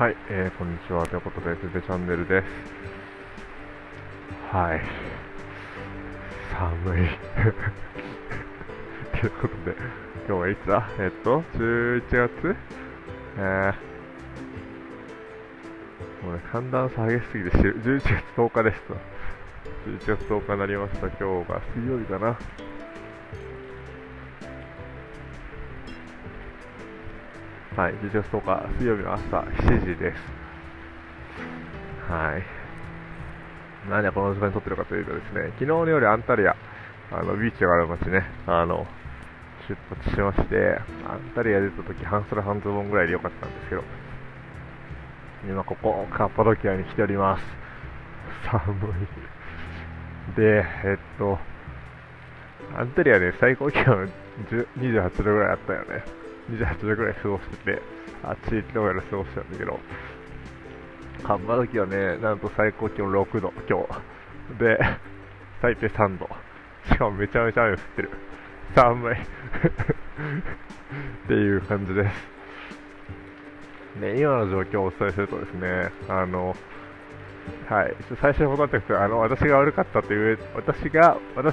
はい、こんにちはということで、ペペチャンネルです。はい、寒いということで、今日はいつだ11月、もうね、寒暖差激しすぎて11月10日ですと。11月10日になりました。今日が水曜日かな。はい、11月10日水曜日の朝7時です。はい。何をこの時間に撮ってるかというとですね、昨日の夜アンタルヤ、ビーチがある町ね、出発しまして、アンタルヤ出た時半袖半ズボンぐらいでよかったんですけど、今ここ、カッパドキアに来ております。寒い。で、アンタルヤね、最高気温28度ぐらいあったよね。28度ぐらい過ごしてて、あっち行ってもやら過ごしたんだけど、カッパドキアはね、なんと最高気温6度、今日。で、最低3度。しかもめちゃめちゃ雨降ってる。寒い。っていう感じです。ね、今の状況をお伝えするとですね、はい、最初に答えたくて、私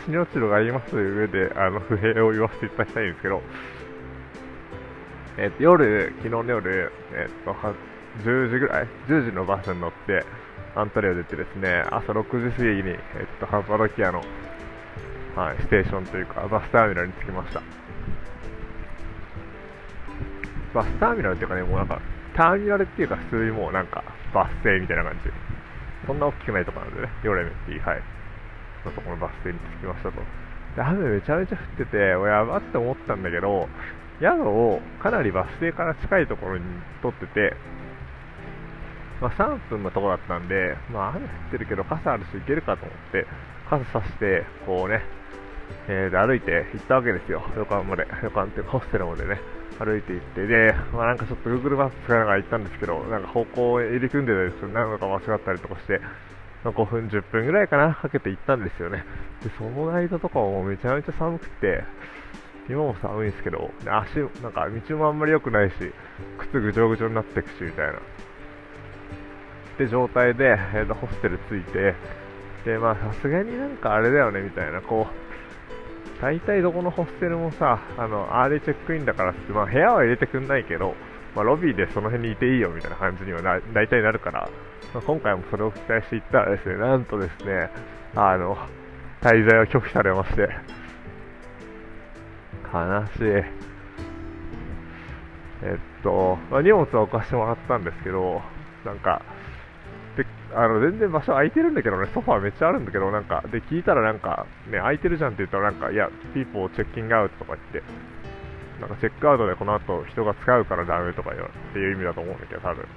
に落ち度がありますという上で、不平を言わせていただきたいんですけど、10時ぐらい、10時のバスに乗って、アンタルヤを出てですね、朝6時過ぎに、カッパドキアの、はい、ステーションというか、バスターミナルに着きました。バスターミナルっていうかね、もうなんか、ターミナルっていうか、普通にもうなんか、バス停みたいな感じ。そんな大きくないところなんでね、ヨレメっていう、はい、のところのバス停に着きましたと。で、雨めちゃめちゃ降ってて、やばって思ったんだけど、宿をかなりバス停から近いところに取ってて、まあ、3分のところだったんで、まあ、雨降ってるけど傘あるし行けるかと思って傘さしてこうね、歩いて行ったわけですよ。旅館っていうかホステルまでね、歩いて行って、で、まあ、なんかちょっと Google マップ使いながら行ったんですけど、なんか方向を入り組んでたりするなのか間違ったりとかして、まあ、5分10分ぐらいかなかけて行ったんですよね。で、その間とかもめちゃめちゃ寒くて、今も寒いんですけど、なんか道もあんまり良くないし、靴ぐちょぐちょになってくし、みたいな。って状態で、ホステル着いて、で、まあさすがになんかあれだよね、みたいな、こう、大体どこのホステルもさ、あれチェックインだからって、まあ部屋は入れてくんないけど、まあロビーでその辺にいていいよ、みたいな感じには大体なるから、まあ、今回もそれを期待していったらですね、なんとですね、滞在を拒否されまして、悲しい。まあ、荷物は置かしてもらったんですけど、なんか、で、全然場所空いてるんだけどね、ソファーめっちゃあるんだけど、なんか、で、聞いたらなんか、ね、空いてるじゃんって言ったらなんか、いや、people checking out とか言って、なんかチェックアウトでこの後人が使うからダメとかっていう意味だと思うんだけど、多分。っ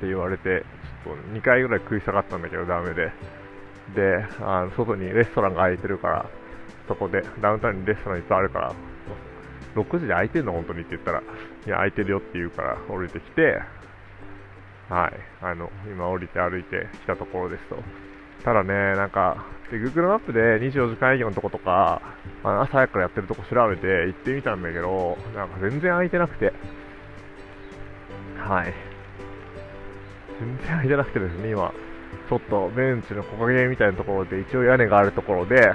て言われて、ちょっと2回ぐらい食い下がったんだけどダメで。で、外にレストランが空いてるから、そこでダウンタウンにレストランいっぱいあるから6時で空いてるの本当にって言ったら、いや空いてるよって言うから降りてきて、はい、今降りて歩いてきたところですと。ただね、なんかで Google マップで24時間営業のとことか、朝早くからやってるとこ調べて行ってみたんだけど、なんか全然空いてなくて、はい、全然空いてなくてですね、今ちょっとベンチの木陰みたいなところで、一応屋根があるところで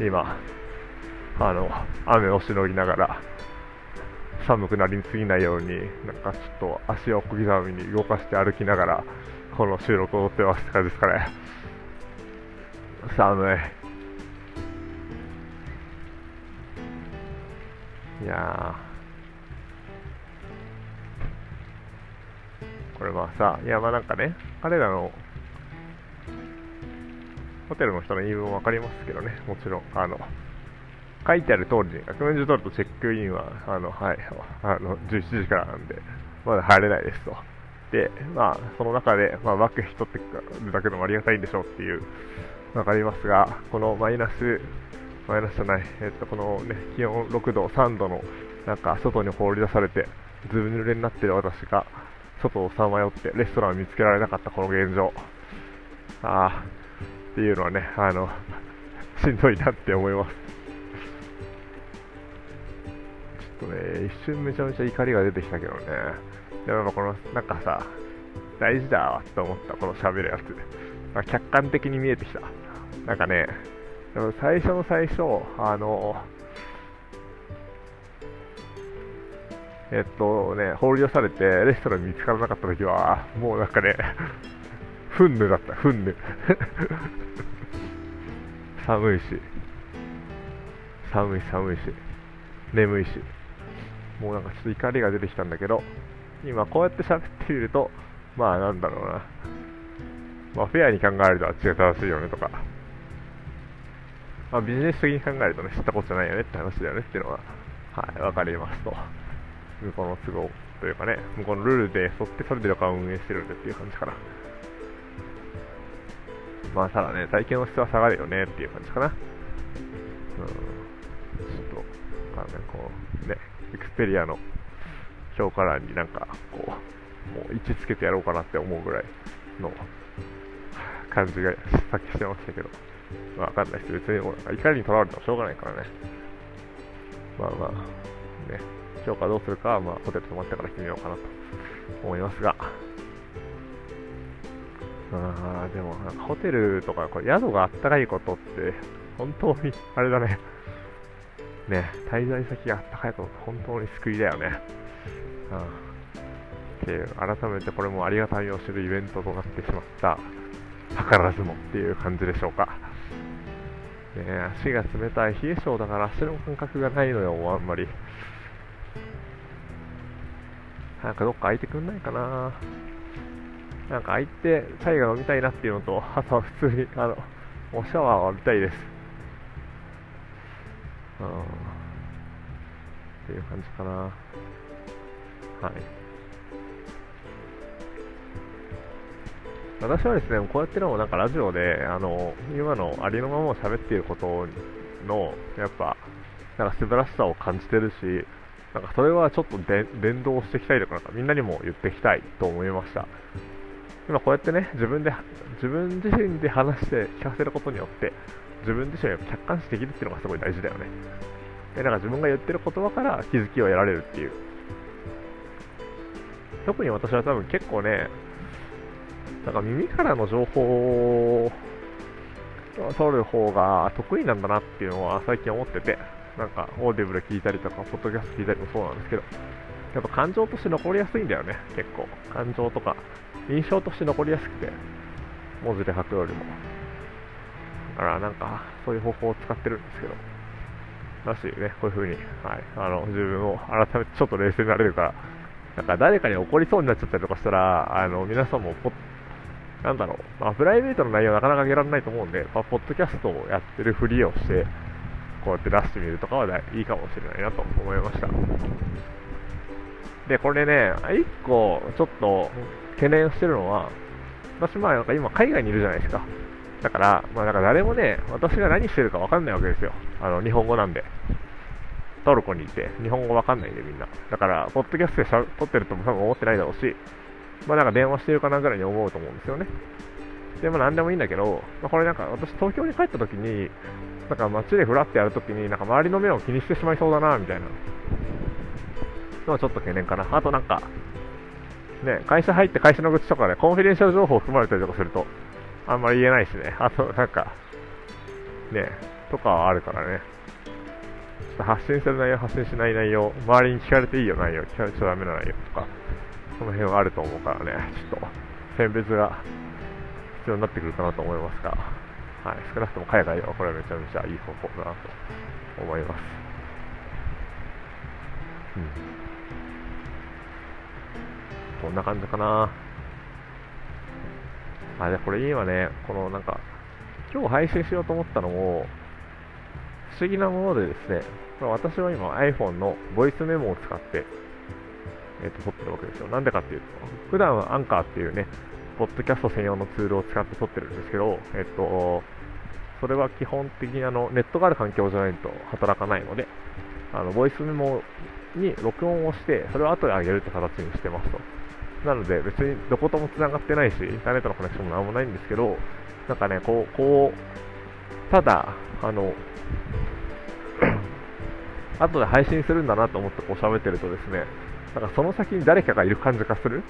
今、雨をしのぎながら、寒くなりすぎないように、なんかちょっと足を小刻みに動かして歩きながら、この収録を撮ってますって感じですかね。寒い。いやー、これはさ、いや、まあなんかね、彼らの、ホテルの人の言い分もわかりますけどね、もちろん、書いてある通りに、140ドルとチェックインは、はい、17時からなんで、まだ入れないですと。で、まあ、その中で、まあ、バック引き取ってるだけでもありがたいんでしょうっていう、わかりますが、このマイナスじゃない、このね、気温6度、3度の、なんか、外に放り出されて、ずぶ濡れになっている私が、外をさまよって、レストランを見つけられなかった、この現状。ああ。っていうのはね、しんどいなって思います。ちとね、一瞬めちゃめちゃ怒りが出てきたけどね。でもこのなんかさ、大事だわって思ったこの喋るやつ、まあ、客観的に見えてきた。なんかね、でも最初放り出されてレストラン見つからなかった時はもうなんかね憤怒だった、憤怒寒いし眠いし、もうなんかちょっと怒りが出てきたんだけど、今こうやって喋ってみると、まあなんだろうな、まあフェアに考えるとあっちが正しいよねとか、まあビジネス的に考えるとね、知ったことじゃないよねって話だよねっていうのは、はい、わかりますと。向こうの都合というかね、向こうのルールで沿ってそれで旅館を運営してるんでっていう感じかな。まあただね、体験の質は下がるよねっていう感じかな。ちょっと、まあね、こうね、エクスペリアの評価欄になんかこう、もう位置つけてやろうかなって思うぐらいの感じがさっきしてましたけど、まあわかんないです。別にもうなんか怒りにとらわれてもしょうがないからね。まあまあ、ね、評価どうするかは、まあ、ホテル泊まってから決めようかなと思いますが、でもなんかホテルとかこう宿があったかいことって本当にあれだね。ね、滞在先があったかいことって本当に救いだよね。っていう、改めてこれもありがたみを知るイベントとなってしまった図らずもっていう感じでしょうか。ね、足が冷たい、冷え性だから足の感覚がないのよ、あんまり。なんかどっか空いてくんないかな。なんか空いてチャイが飲みたいなっていうのと、あとは普通におシャワーを浴びたいです。っていう感じかな。はい。私はですね、こうやってのもなんかラジオで今のありのままを喋っていることのやっぱなんか素晴らしさを感じてるし、なんかそれはちょっと伝道していきたいとか、なんかみんなにも言っていきたいと思いました。今こうやってね、自分自身で話して聞かせることによって自分自身を客観視できるっていうのがすごい大事だよね。で、なんか自分が言ってる言葉から気づきを得られるっていう。特に私は多分結構ね、なんか耳からの情報を取る方が得意なんだなっていうのは最近思ってて、なんかオーディブル聞いたりとかポッドキャスト聞いたりもそうなんですけど、やっぱ感情として残りやすいんだよね。結構感情とか印象として残りやすくて、文字で書くよりも、だからなんかそういう方法を使ってるんですけど、だしね、こういう風に、はい、自分を改めてちょっと冷静になれるから、なんか誰かに怒りそうになっちゃったりとかしたら、皆さんもなんだろう、まあ、プライベートの内容なかなか上げられないと思うんで、まあ、ポッドキャストをやってるふりをしてこうやって出してみるとかはいいかもしれないなと思いました。で、これね、一個ちょっと懸念してるのは、私まあなんか今海外にいるじゃないですか。だから、まあなんか誰もね、私が何してるか分かんないわけですよ。日本語なんで。トルコにいて、日本語分かんないんでみんな。だから、ポッドキャストで撮ってるとも多分思ってないだろうし、まあなんか電話してるかなぐらいに思うと思うんですよね。でもなんでもいいんだけど、まあ、これなんか私東京に帰った時に、なんか街でフラってやるときに、なんか周りの目を気にしてしまいそうだなみたいなのはちょっと懸念かな。あとなんか、ね、会社入って会社の愚痴とかでコンフィデンシャル情報を含まれたりとかすると、あんまり言えないしね。あとなんか、ね、とかはあるからね。ちょっと発信する内容、発信しない内容、周りに聞かれていいよ内容、聞かれちゃダメな内容とか、その辺はあると思うからね、ちょっと選別が必要になってくるかなと思いますが。はい、少なくとも海外はこれはめちゃめちゃいい方法だなと思います。こんな感じかな。で、これ今ね、このなんか今日配信しようと思ったのも不思議なものでですね、私は今 iPhone のボイスメモを使って、撮ってるわけですよ。なんでかっていうと、普段は Anchor っていうねポッドキャスト専用のツールを使って撮ってるんですけど、それは基本的にネットがある環境じゃないと働かないので、ボイスメモに録音をして、それを後で上げるって形にしてますと。なので別にどこともつながってないし、インターネットのコネクションもなんもないんですけど、なんかね、ただ後で配信するんだなと思ってこう喋ってるとですね、なんかその先に誰かがいる感じがする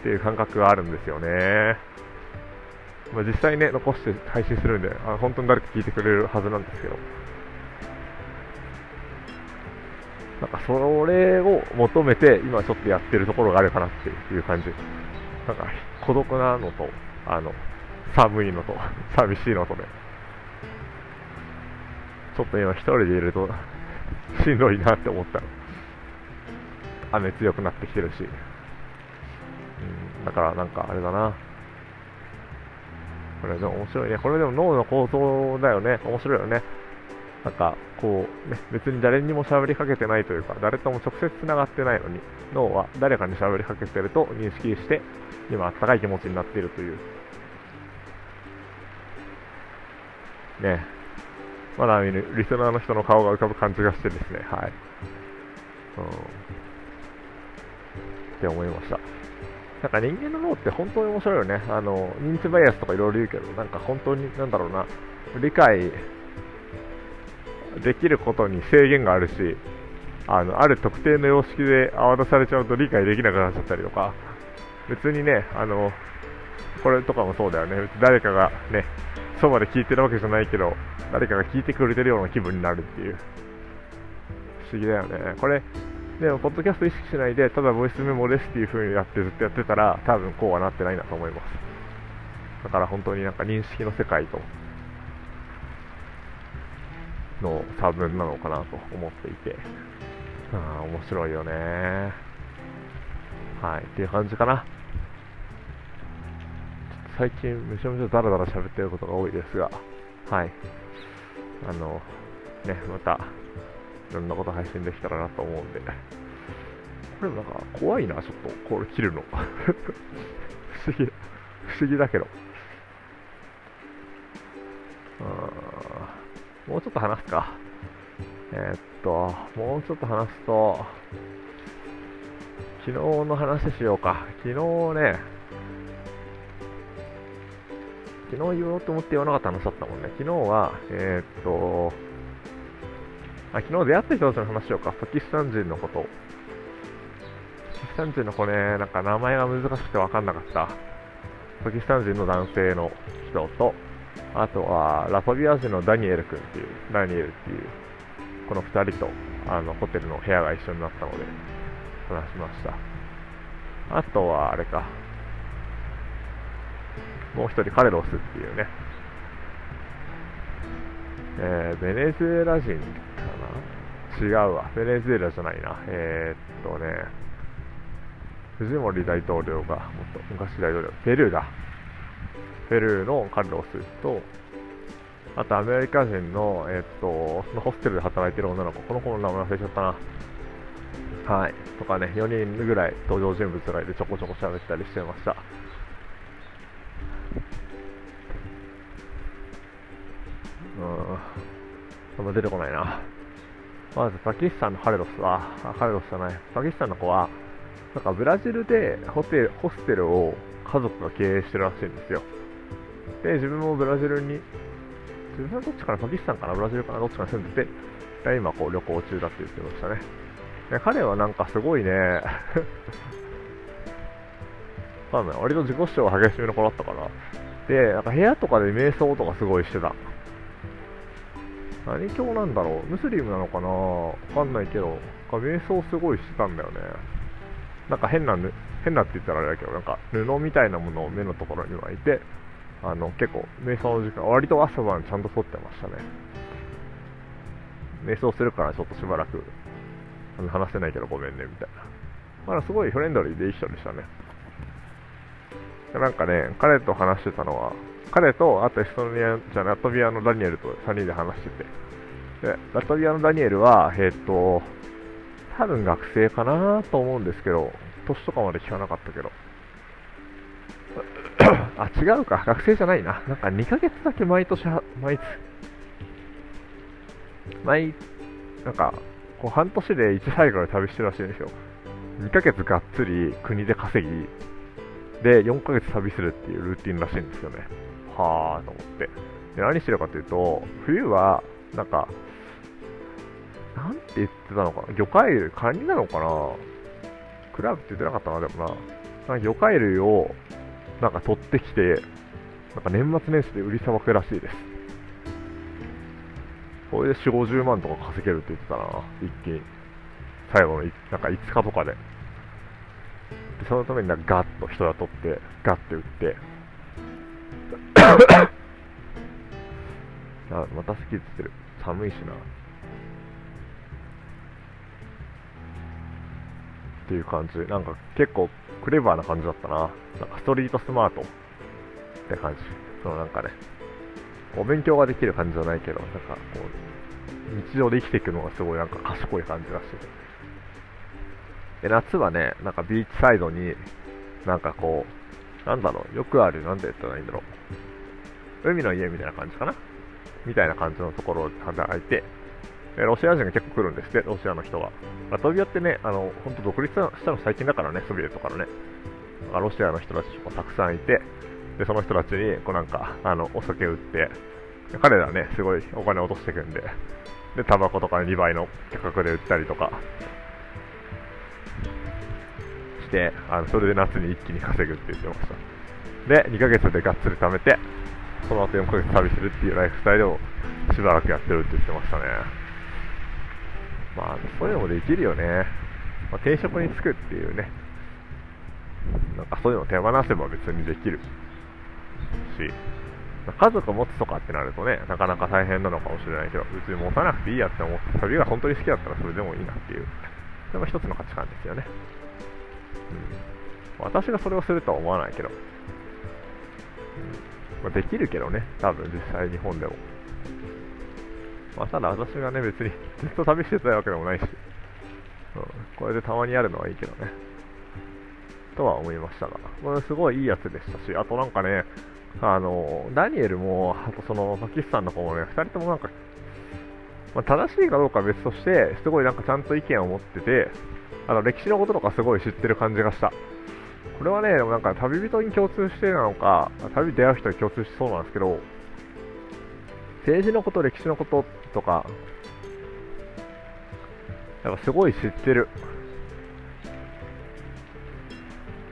っていう感覚があるんですよね。まあ、実際ね、残して配信するんで、本当に誰か聞いてくれるはずなんですけど、なんかそれを求めて今ちょっとやってるところがあるかなっていう感じ。なんか孤独なのと、寒いのと寂しいのとね、ちょっと今一人でいるとしんどいなって思ったの。雨強くなってきてるし、だからなんかあれだな、これでも面白いね。これでも脳の構造だよね。面白いよね。なんかこうね、別に誰にも喋りかけてないというか、誰とも直接つながってないのに、脳は誰かに喋りかけてると認識して、今あったかい気持ちになっているというね。まだ見ぬリスナーの人の顔が浮かぶ感じがしてですね、はい、って思いました。なんか人間の脳って本当に面白いよね。認知バイアスとかいろいろ言うけど、なんか本当になんだろうな、理解できることに制限があるし、ある特定の様式で泡出されちゃうと理解できなくなっちゃったりとか、別にね、これとかもそうだよね。誰かがね、そばで聞いてるわけじゃないけど、誰かが聞いてくれてるような気分になるっていう。不思議だよね。これ、でも、ポッドキャスト意識しないで、ただボイスメモですっていう風にやってずっとやってたら、多分こうはなってないなと思います。だから本当になんか認識の世界と、の差分なのかなと思っていて。面白いよね。はい、っていう感じかな。最近めちゃめちゃダラダラ喋ってることが多いですが、はい、ね、またいろんなこと配信できたらなと思うんで、これもなんか怖いな、ちょっとこれ切るの不思議だけど、もうちょっと話すか。もうちょっと話すと、昨日の話しようか。昨日言おうと思って言わなかった話だったもんね。昨日は、昨日出会った人たちの話しようか。パキスタン人のこと。パキスタン人の子ね、なんか名前が難しくて分かんなかった。パキスタン人の男性の人と、あとはラトビア人のダニエルっていう、この2人と、ホテルの部屋が一緒になったので、話しました。あとは、あれか。もう一人、カレロスっていうね、ベネズエラ人かな、違うわ、ベネズエラじゃないな、フジモリ大統領が、もっと昔大統領、ペルーのカレロスと、あとアメリカ人の、そのホステルで働いてる女の子、この子の名前忘れちゃったな、はい、とかね、4人ぐらい登場人物がいて、ちょこちょこ喋ったりしてました。あんま出てこないな。まずパキスタンのパキスタンの子はなんかブラジルでホステルを家族が経営してるらしいんですよ。で、自分もブラジルに、自分はどっちかな、パキスタンかなブラジルかな、どっちかに住んでて、で今こう旅行中だって言ってましたね。で、彼はなんかすごいね割と自己主張が激しめの子だったから、で、なんか部屋とかで瞑想とかすごいしてた。何教なんだろう、ムスリムなのかな、わかんないけど、瞑想すごいしてたんだよね。なんか変なって言ったらあれだけど、なんか布みたいなものを目のところに巻いて、結構瞑想の時間、割と朝晩ちゃんと撮ってましたね。瞑想するからちょっとしばらく話せないけどごめんねみたいな。まあすごいフレンドリーでいい人でしたね。なんかね、彼と話してたのは、彼と、あとラトビアのダニエルと3人で話してて、で、ラトビアのダニエルは、多分学生かなと思うんですけど、年とかまで聞かなかったけど。あ、違うか、学生じゃないな。なんか2ヶ月だけなんか、こう半年で1歳ぐらい旅してるらしいんですよ。2ヶ月がっつり国で稼ぎ、で、4ヶ月旅するっていうルーティンらしいんですよね。はぁーと思って。で、何してるかというと、冬は、なんか、なんて言ってたのかな、魚介類、カニなのかな、クラブって言ってなかったな、でもな。魚介類をなんか取ってきて、なんか年末年始で売りさばくらしいです。これで4、50万とか稼げるって言ってたな、一気に。最後のなんか5日とかで。でそのためになんかガッと人雇って、ガッて売って。あ、またスキッしてる。寒いしな。っていう感じ。なんか結構クレバーな感じだったな。なんかストリートスマートって感じ。そのなんかね、お勉強ができる感じじゃないけど、なんかこう、日常で生きていくのがすごいなんか賢い感じがしてて。で、夏はね、なんかビーチサイドに、なんかこう、なんだろう、よくある、なんで言ったらいいんだろう。海の家みたいな感じかな。みたいな感じのところを働いて、ロシア人が結構来るんですって、ロシアの人は。ラトビアってね、ほんと独立したの最近だからね、ソビエトからね。ロシアの人たちもたくさんいて、で、その人たちに、こうなんか、お酒売って、彼らね、すごいお金を落としていくんで、で、タバコとか2倍の価格で売ったりとかして、それで夏に一気に稼ぐって言ってました。で、2ヶ月でがっつり貯めて、その後4ヶ月旅するっていうライフスタイルをしばらくやってるって言ってましたね。まあ、そういうのもできるよね。まあ、定職に就くっていうね。なんかそういうのを手放せば別にできるし、家族を持つとかってなるとね、なかなか大変なのかもしれないけど、別に持たなくていいやって思って、旅が本当に好きだったらそれでもいいなっていう、でも一つの価値観ですよね。うん、私がそれをするとは思わないけど、まあ、できるけどね、多分実際日本でも。まあ、ただ私がね、別にずっと旅してたわけでもないし、うん、これでたまにやるのはいいけどね、とは思いましたが、まあ、すごいいいやつでしたし、あとなんかね、ダニエルも、あとそのパキスタンの子もね、2人ともなんか、まあ、正しいかどうかは別として、すごいなんかちゃんと意見を持ってて、歴史のこととかすごい知ってる感じがした。これはね、でもなんか旅人に共通してなのか、旅に出会う人に共通しそうなんですけど、政治のこと、歴史のこととか、やっぱすごい知ってる。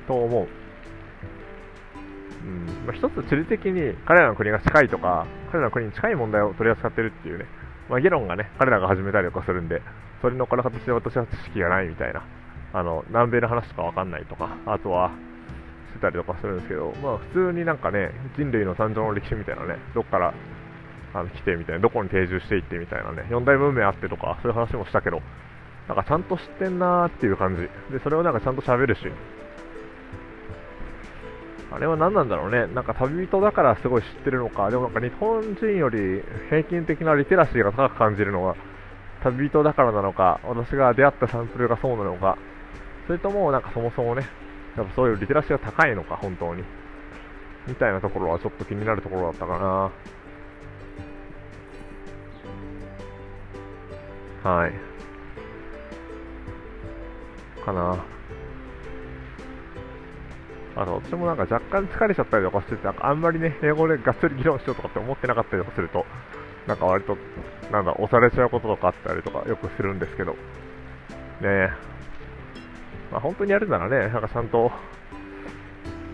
と思う。うん。まあ、一つ地理的に彼らの国が近いとか、彼らの国に近い問題を取り扱ってるっていうね、まあ、議論がね、彼らが始めたりとかするんで、それのこの形で私は知識がないみたいな。南米の話とかわかんないとか、あとは、してたりとかするんですけど、まあ普通になんかね、人類の誕生の歴史みたいなね、どっから来てみたいな、どこに定住していってみたいなね、四大文明あってとか、そういう話もしたけど、なんかちゃんと知ってんなーっていう感じ。で、それをなんかちゃんと喋るし、あれは何なんだろうね、なんか旅人だからすごい知ってるのか、でもなんか日本人より平均的なリテラシーが高く感じるのは、旅人だからなのか、私が出会ったサンプルがそうなのか、それともなんかそもそもね、やっぱそういうリテラシーが高いのか、本当に。みたいなところはちょっと気になるところだったかな。はい。かな。あと、私もなんか若干疲れちゃったりとかしてて、なんかあんまりね、英語でがっつり議論しようとかって思ってなかったりとかすると、なんか割と、なんだ、押されちゃうこととかあったりとかよくするんですけど、ねえ。まあ、本当にやるならね、なんかちゃんと、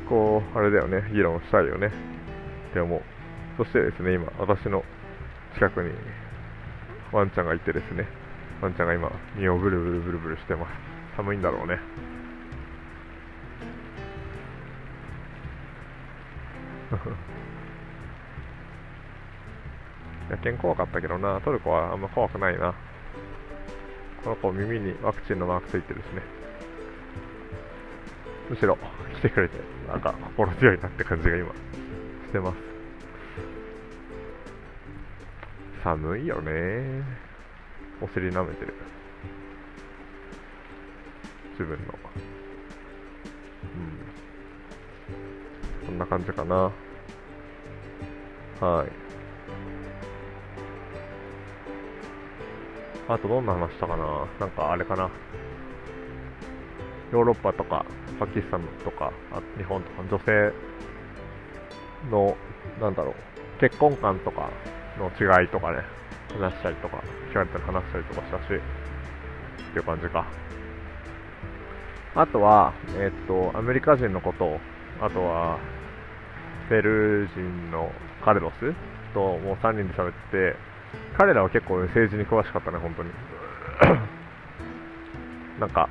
こう、あれだよね、議論したいよね、って思う。そしてですね、今、私の近くに、ワンちゃんがいてですね、ワンちゃんが今、身をブルブルブルブルしてます。寒いんだろうね。野犬怖かったけどな、トルコはあんま怖くないな。この子、耳にワクチンのマークついてるしね。むしろ来てくれて、なんか心強いなって感じが今してます。寒いよね。お尻舐めてる。自分の。うん。こんな感じかな。はい。あとどんな話したかな。なんかあれかな。ヨーロッパとかパキスタンとか日本とか女性のなんだろう結婚観とかの違いとかね、話したりとか、聞かれたり話したりとかしたし、っていう感じか。あとは、アメリカ人の子と、あとは、ペルー人のカルロスともう3人で喋ってて、彼らは結構、ね、政治に詳しかったね、本当に。なんか、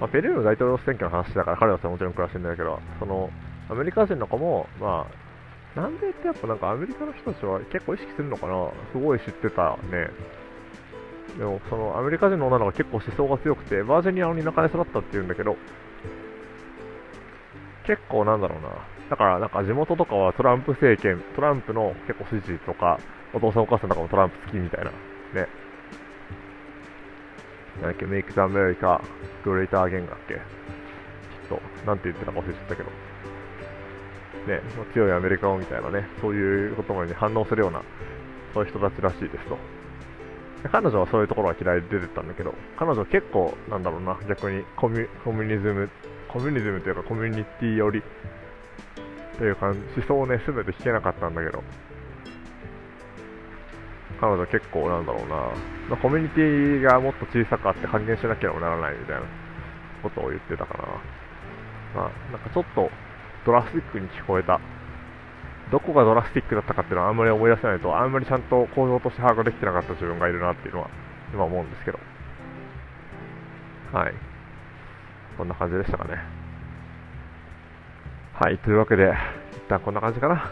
まあ、ペルーの大統領選挙の話だから彼らはもちろん詳しいんだけど、そのアメリカ人の子も、まあ、南米ってやっぱなんかアメリカの人たちは結構意識するのかな、すごい知ってたね。でもそのアメリカ人の女の子が結構思想が強くて、バージニアの田舎で育ったっていうんだけど、結構なんだろうな、だからなんか地元とかはトランプ政権、トランプの結構支持とか、お父さんお母さんとかもトランプ好きみたいなね。なんだっけ、メイクザアメリカグレーターゲンだっけ、ちょっとなんて言ってたか忘れちゃったけどね、強いアメリカをみたいなね、そういうことに反応するような、そういう人たちらしいですと。彼女はそういうところは嫌いで出てたんだけど、彼女は結構なんだろうな、逆にコミュニズムというかコミュニティ寄りというか、思想をね全て聞けなかったんだけど、彼女は結構なんだろうな、コミュニティがもっと小さくあって還元しなければならないみたいなことを言ってたかな。まあなんかちょっとドラスティックに聞こえた。どこがドラスティックだったかっていうのはあんまり思い出せないと、あんまりちゃんと構造として把握できてなかった自分がいるなっていうのは今思うんですけど、はい、こんな感じでしたかね。はい、というわけで一旦こんな感じかな。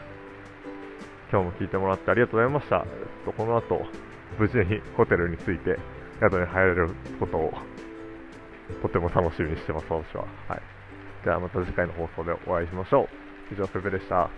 今日も聞いてもらってありがとうございました。この後無事にホテルに着いて宿に入れることをとても楽しみにしてます、私は。はい、ではまた次回の放送でお会いしましょう。以上、ペペでした。